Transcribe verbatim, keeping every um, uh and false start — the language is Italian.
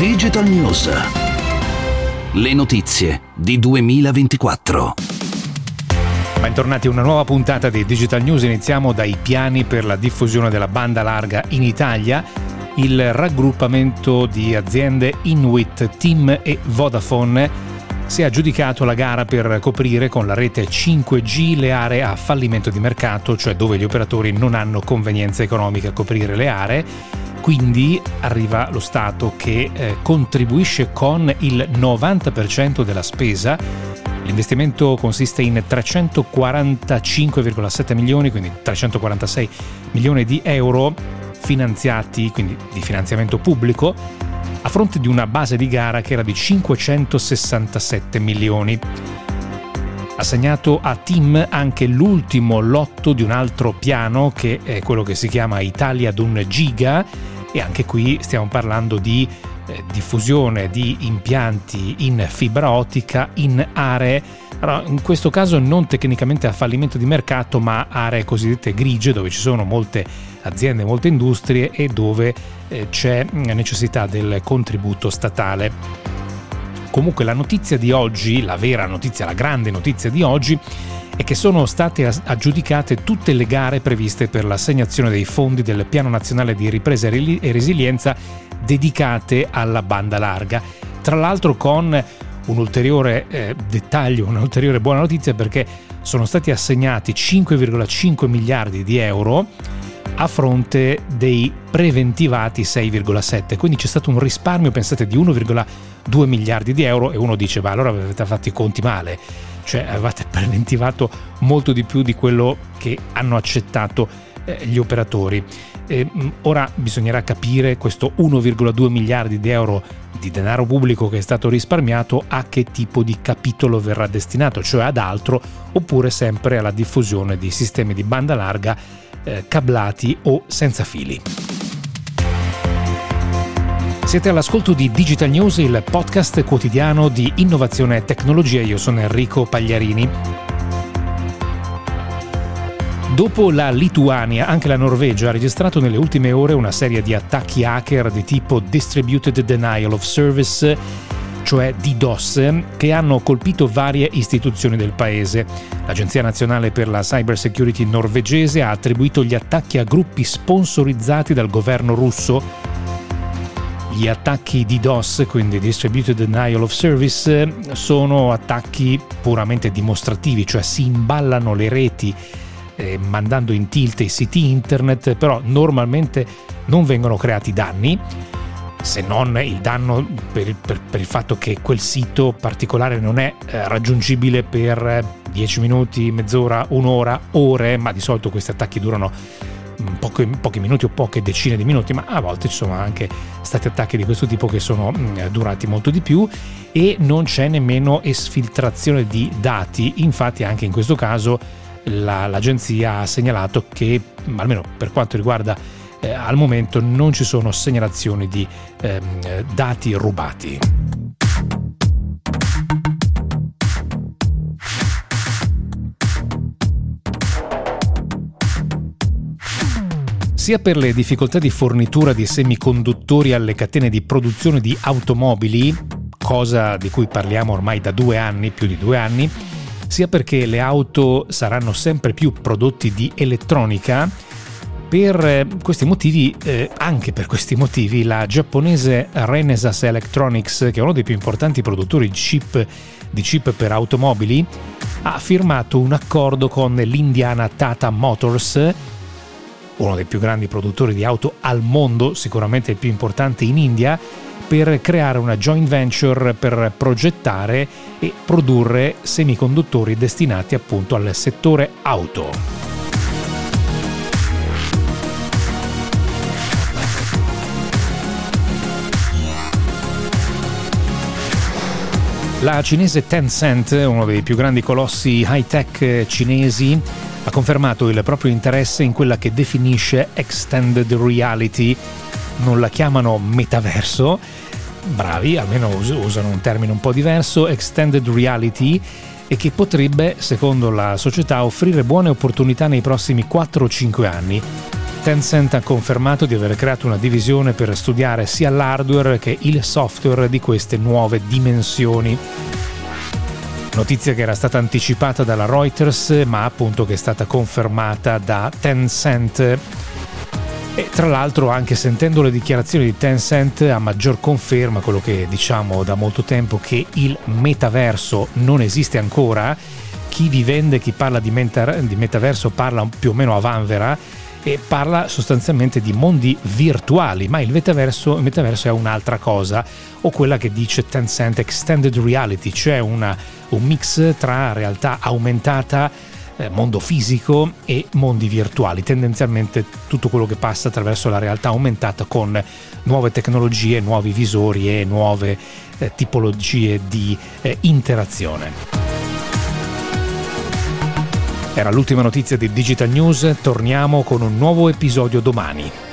Digital News. Le notizie di duemilaventiquattro. Bentornati a una nuova puntata di Digital News. Iniziamo dai piani per la diffusione della banda larga in Italia. Il raggruppamento di aziende Inwit, TIM e Vodafone si è aggiudicato la gara per coprire con la rete cinque G le aree a fallimento di mercato, cioè dove gli operatori non hanno convenienza economica a coprire le aree. Quindi arriva lo Stato che eh, contribuisce con il novanta per cento della spesa. L'investimento consiste in trecentoquarantacinque virgola sette milioni, quindi trecentoquarantasei milioni di euro finanziati, quindi di finanziamento pubblico, a fronte di una base di gara che era di cinquecentosessantasette milioni. Assegnato a TIM anche l'ultimo lotto di un altro piano, che è quello che si chiama Italia ad un giga, e anche qui stiamo parlando di eh, diffusione di impianti in fibra ottica in aree, allora, in questo caso non tecnicamente a fallimento di mercato, ma aree cosiddette grigie, dove ci sono molte aziende, molte industrie e dove eh, c'è necessità del contributo statale. Comunque la notizia di oggi, la vera notizia, la grande notizia di oggi, è che sono state aggiudicate tutte le gare previste per l'assegnazione dei fondi del Piano Nazionale di Ripresa e Resilienza dedicate alla banda larga. Tra l'altro con un ulteriore eh, dettaglio, un'ulteriore buona notizia, perché sono stati assegnati cinque virgola cinque miliardi di euro a fronte dei preventivati sei virgola sette, quindi c'è stato un risparmio, pensate, di uno virgola due miliardi di euro. E uno dice: ma allora avete fatto i conti male, cioè avevate preventivato molto di più di quello che hanno accettato eh, gli operatori. E, ora bisognerà capire questo uno virgola due miliardi di euro di denaro pubblico che è stato risparmiato a che tipo di capitolo verrà destinato, cioè ad altro oppure sempre alla diffusione di sistemi di banda larga eh, cablati o senza fili. Siete all'ascolto di Digital News, il podcast quotidiano di innovazione e tecnologia. Io sono Enrico Pagliarini. Dopo la Lituania, anche la Norvegia ha registrato nelle ultime ore una serie di attacchi hacker di tipo Distributed Denial of Service, cioè DDoS, che hanno colpito varie istituzioni del paese. L'Agenzia Nazionale per la Cybersecurity norvegese ha attribuito gli attacchi a gruppi sponsorizzati dal governo russo. Gli attacchi DDoS, quindi Distributed Denial of Service, sono attacchi puramente dimostrativi, cioè si imballano le reti eh, mandando in tilt i siti internet, però normalmente non vengono creati danni, se non il danno per, per, per il fatto che quel sito particolare non è eh, raggiungibile per dieci minuti, mezz'ora, un'ora, ore, ma di solito questi attacchi durano Pochi, pochi minuti o poche decine di minuti, ma a volte ci sono anche stati attacchi di questo tipo che sono mh, durati molto di più, e non c'è nemmeno esfiltrazione di dati. Infatti anche in questo caso la, l'agenzia ha segnalato che, almeno per quanto riguarda eh, al momento, non ci sono segnalazioni di eh, dati rubati. Sia per le difficoltà di fornitura di semiconduttori alle catene di produzione di automobili, cosa di cui parliamo ormai da due anni, più di due anni, sia perché le auto saranno sempre più prodotti di elettronica, per questi motivi, eh, anche per questi motivi, la giapponese Renesas Electronics, che è uno dei più importanti produttori di chip, di chip per automobili, ha firmato un accordo con l'indiana Tata Motors, uno dei più grandi produttori di auto al mondo, sicuramente il più importante in India, per creare una joint venture per progettare e produrre semiconduttori destinati appunto al settore auto. La cinese Tencent, uno dei più grandi colossi high-tech cinesi, ha confermato il proprio interesse in quella che definisce Extended Reality. Non la chiamano metaverso, bravi, almeno us- usano un termine un po' diverso, Extended Reality, e che potrebbe, secondo la società, offrire buone opportunità nei prossimi quattro o cinque anni. Tencent ha confermato di aver creato una divisione per studiare sia l'hardware che il software di queste nuove dimensioni. Notizia che era stata anticipata dalla Reuters, ma appunto che è stata confermata da Tencent. E tra l'altro, anche sentendo le dichiarazioni di Tencent, a maggior conferma quello che diciamo da molto tempo, che il metaverso non esiste ancora. Chi vi vende, chi parla di, meta- di metaverso parla più o meno a vanvera e parla sostanzialmente di mondi virtuali, ma il metaverso, il metaverso è un'altra cosa, o quella che dice Tencent Extended Reality, cioè una, un mix tra realtà aumentata, mondo fisico e mondi virtuali, tendenzialmente tutto quello che passa attraverso la realtà aumentata con nuove tecnologie, nuovi visori e nuove eh, tipologie di eh, interazione. Era l'ultima notizia di Digital News, torniamo con un nuovo episodio domani.